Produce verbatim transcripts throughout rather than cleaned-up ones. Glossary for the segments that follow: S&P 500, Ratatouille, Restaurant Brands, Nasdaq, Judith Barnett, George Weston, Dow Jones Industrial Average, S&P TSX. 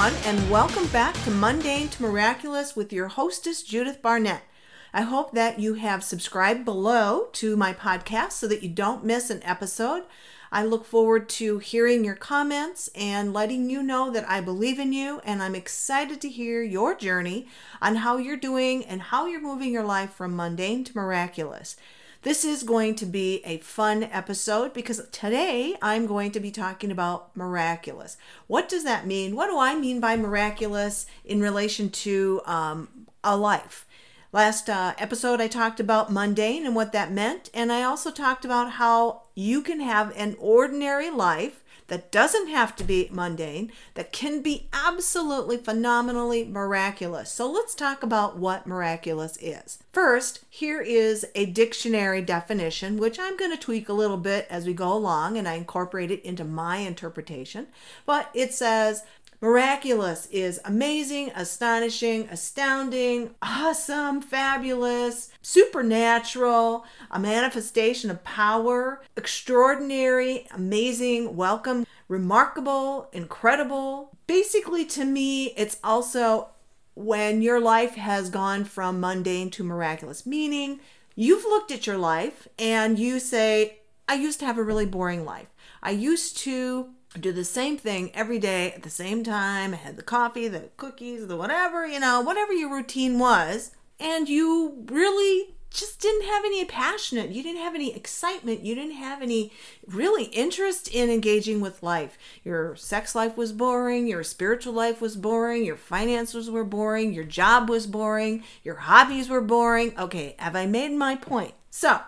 everyone, and welcome back to Mundane to Miraculous with your hostess, Judith Barnett. I hope that you have subscribed below to my podcast so that you don't miss an episode. I look forward to hearing your comments and letting you know that I believe in you, and I'm excited to hear your journey on how you're doing and how you're moving your life from mundane to miraculous. This is going to be a fun episode because today I'm going to be talking about miraculous. What does that mean? What do I mean by miraculous in relation to um, a life? Last uh, episode I talked about mundane and what that meant. And I also talked about how you can have an ordinary life that doesn't have to be mundane, that can be absolutely phenomenally miraculous. So let's talk about what miraculous is. First, here is a dictionary definition, which I'm going to tweak a little bit as we go along, and I incorporate it into my interpretation. But it says, miraculous is amazing, astonishing, astounding, awesome, fabulous, supernatural, a manifestation of power, extraordinary, amazing, welcome, remarkable, incredible. Basically, to me, it's also when your life has gone from mundane to miraculous, meaning you've looked at your life and you say, I used to have a really boring life. I used to do the same thing every day at the same time. I had the coffee, the cookies, the whatever, you know, whatever your routine was. And you really just didn't have any passion. You didn't have any excitement. You didn't have any really interest in engaging with life. Your sex life was boring. Your spiritual life was boring. Your finances were boring. Your job was boring. Your hobbies were boring. Okay, have I made my point? So,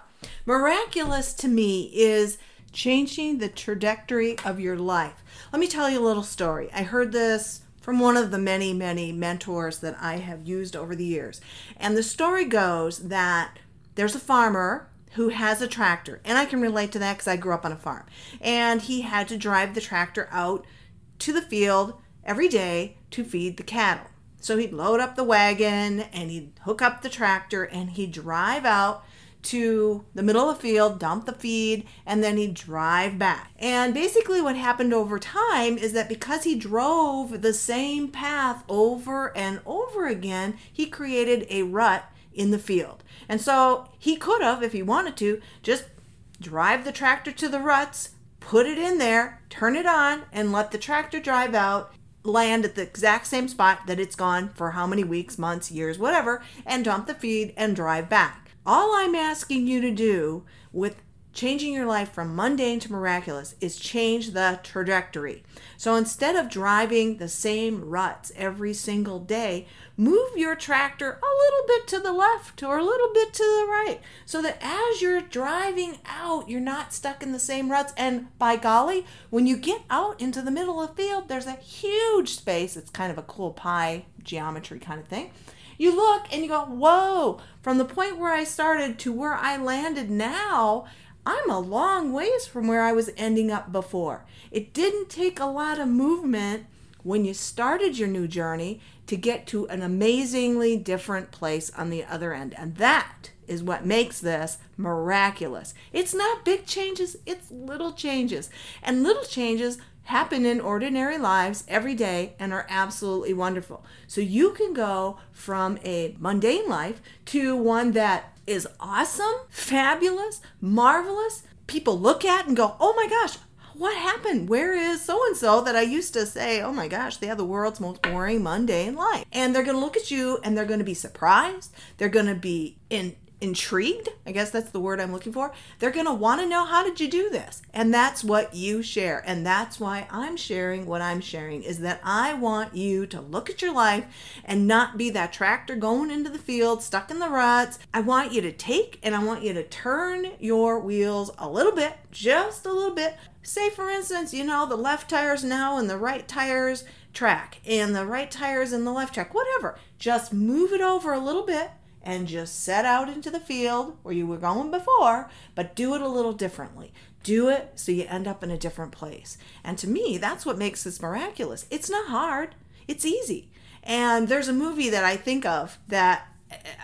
miraculous to me is changing the trajectory of your life. Let me tell you a little story. I heard this from one of the many, many mentors that I have used over the years. And the story goes that there's a farmer who has a tractor. And I can relate to that because I grew up on a farm. And he had to drive the tractor out to the field every day to feed the cattle. So he'd load up the wagon and he'd hook up the tractor and he'd drive out to the middle of the field, dump the feed, and then he'd drive back. And basically what happened over time is that because he drove the same path over and over again, he created a rut in the field. And so he could have, if he wanted to, just drive the tractor to the ruts, put it in there, turn it on, and let the tractor drive out, land at the exact same spot that it's gone for how many weeks, months, years, whatever, and dump the feed and drive back. All I'm asking you to do with changing your life from mundane to miraculous is change the trajectory. So instead of driving the same ruts every single day, move your tractor a little bit to the left or a little bit to the right so that as you're driving out, you're not stuck in the same ruts. And by golly, when you get out into the middle of the field, there's a huge space. It's kind of a cool pie geometry kind of thing. You look and you go, whoa, from the point where I started to where I landed now, I'm a long ways from where I was ending up before. It didn't take a lot of movement when you started your new journey to get to an amazingly different place on the other end. And that is what makes this miraculous. It's not big changes, it's little changes. And little changes happen in ordinary lives every day and are absolutely wonderful. So you can go from a mundane life to one that is awesome, fabulous, marvelous. People look at and go, oh my gosh, what happened? Where is so-and-so that I used to say, oh my gosh, they have the world's most boring, mundane life. And they're going to look at you and they're going to be surprised. They're going to be in intrigued, I guess that's the word I'm looking for. They're going to want to know, how did you do this? And that's what you share. And that's why I'm sharing what I'm sharing, is that I want you to look at your life and not be that tractor going into the field, stuck in the ruts. I want you to take and I want you to turn your wheels a little bit, just a little bit. Say, for instance, you know, the left tire's now and the right tire's track and the right tire's in the left track, whatever. Just move it over a little bit and just set out into the field where you were going before, but do it a little differently. Do it so you end up in a different place. And to me, that's what makes this miraculous. It's not hard, it's easy. And there's a movie that I think of that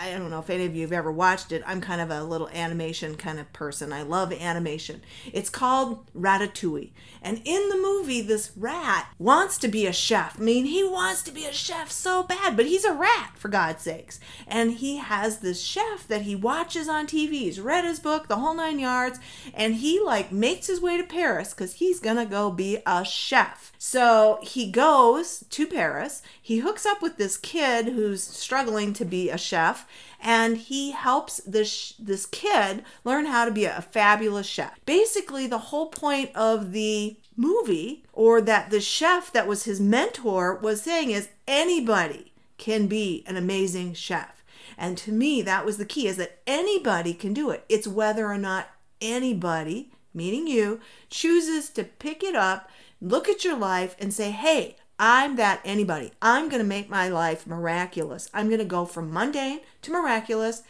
I don't know if any of you have ever watched it. I'm kind of a little animation kind of person. I love animation. It's called Ratatouille. And in the movie, this rat wants to be a chef. I mean, he wants to be a chef so bad, but he's a rat, for God's sakes. And he has this chef that he watches on T V. He's read his book, the whole nine yards. And he, like, makes his way to Paris because he's going to go be a chef. So he goes to Paris. He hooks up with this kid who's struggling to be a chef. And he helps this this kid learn how to be a fabulous chef. Basically, the whole point of the movie, or that the chef that was his mentor was saying, is anybody can be an amazing chef. And to me, that was the key, is that anybody can do it. It's whether or not anybody, meaning you, chooses to pick it up, look at your life, and say, hey, I'm that anybody. I'm going to make my life miraculous. I'm going to go from mundane to miraculous.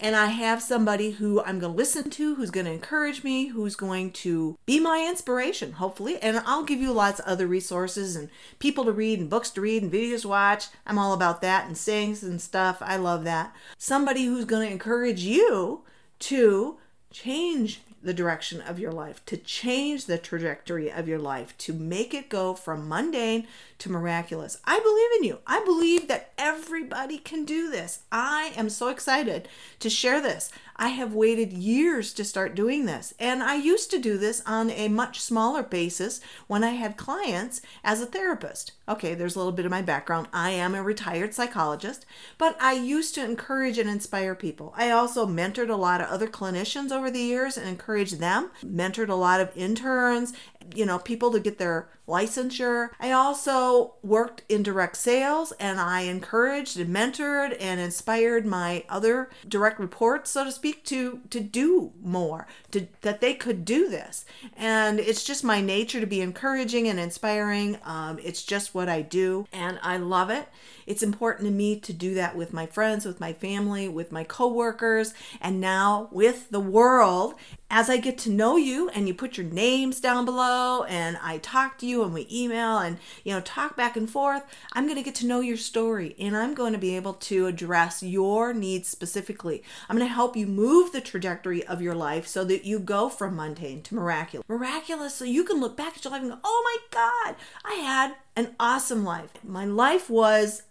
And I have somebody who I'm going to listen to, who's going to encourage me, who's going to be my inspiration, hopefully. And I'll give you lots of other resources and people to read and books to read and videos to watch. I'm all about that, and sayings and stuff. I love that. Somebody who's going to encourage you to change the direction of your life, to change the trajectory of your life, to make it go from mundane to miraculous. I believe in you. I believe that everybody can do this. I am so excited to share this. I have waited years to start doing this. And I used to do this on a much smaller basis when I had clients as a therapist. Okay, there's a little bit of my background. I am a retired psychologist, but I used to encourage and inspire people. I also mentored a lot of other clinicians over the years and encouraged them, mentored a lot of interns, you know, people to get their licensure. I also worked in direct sales, and I encouraged and mentored and inspired my other direct reports, so to speak, to, to do more, to, that they could do this. And it's just my nature to be encouraging and inspiring. Um, it's just what I do, and I love it. It's important to me to do that with my friends, with my family, with my coworkers, and now with the world. As I get to know you and you put your names down below and I talk to you and we email and, you know, talk back and forth, I'm going to get to know your story, and I'm going to be able to address your needs specifically. I'm going to help you move the trajectory of your life so that you go from mundane to miraculous. Miraculous, so you can look back at your life and go, oh my God, I had an awesome life. My life was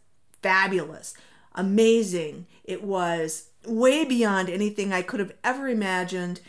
fabulous, amazing. It was way beyond anything I could have ever imagined.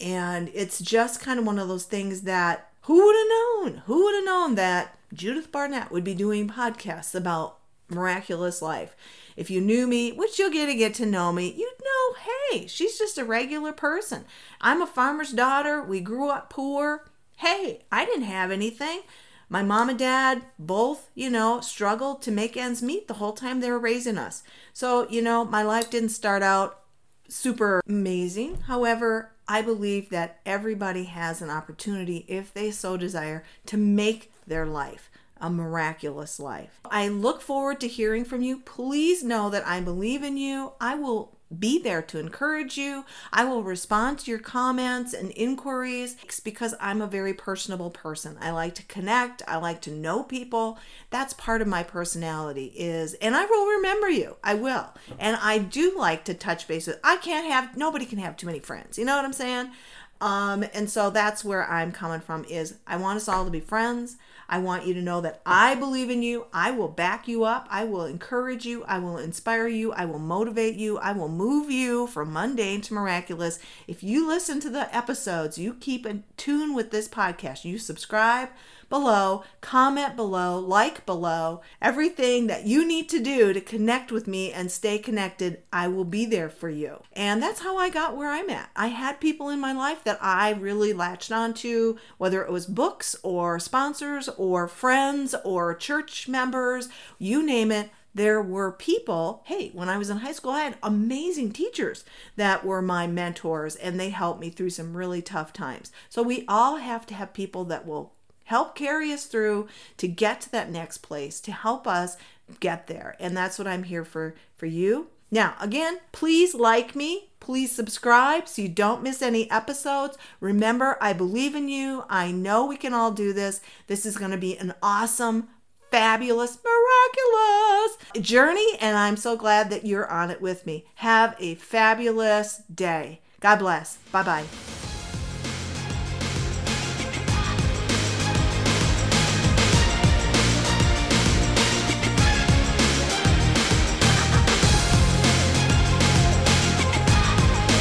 And it's just kind of one of those things that who would have known? Who would have known that Judith Barnett would be doing podcasts about miraculous life? If you knew me, which you'll get to get to know me, you'd know, hey, she's just a regular person. I'm a farmer's daughter. We grew up poor. Hey, I didn't have anything. My mom and dad both, you know, struggled to make ends meet the whole time they were raising us. So, you know, my life didn't start out super amazing. However, I believe that everybody has an opportunity, if they so desire, to make their life a miraculous life. I look forward to hearing from you. Please know that I believe in you. I will be there to encourage you. I will respond to your comments and inquiries because I'm a very personable person. I like to connect. I like to know people. That's part of my personality is, and I will remember you. I will. And I do like to touch base with, I can't have, nobody can have too many friends. You know what I'm saying? Um, and so that's where I'm coming from is I want us all to be friends. I want you to know that I believe in you. I will back you up. I will encourage you. I will inspire you. I will motivate you. I will move you from mundane to miraculous. If you listen to the episodes, you keep in tune with this podcast, you subscribe below, comment below, like below, everything that you need to do to connect with me and stay connected, I will be there for you. And that's how I got where I'm at. I had people in my life that I really latched onto, whether it was books or sponsors or friends or church members, you name it. There were people, hey, when I was in high school, I had amazing teachers that were my mentors, and they helped me through some really tough times. So we all have to have people that will help carry us through to get to that next place, to help us get there. And that's what I'm here for, for you. Now, again, please like me. Please subscribe so you don't miss any episodes. Remember, I believe in you. I know we can all do this. This is going to be an awesome, fabulous, miraculous Studios journey, and I'm so glad that you're on it with me. Have a fabulous day. God bless. Bye-bye.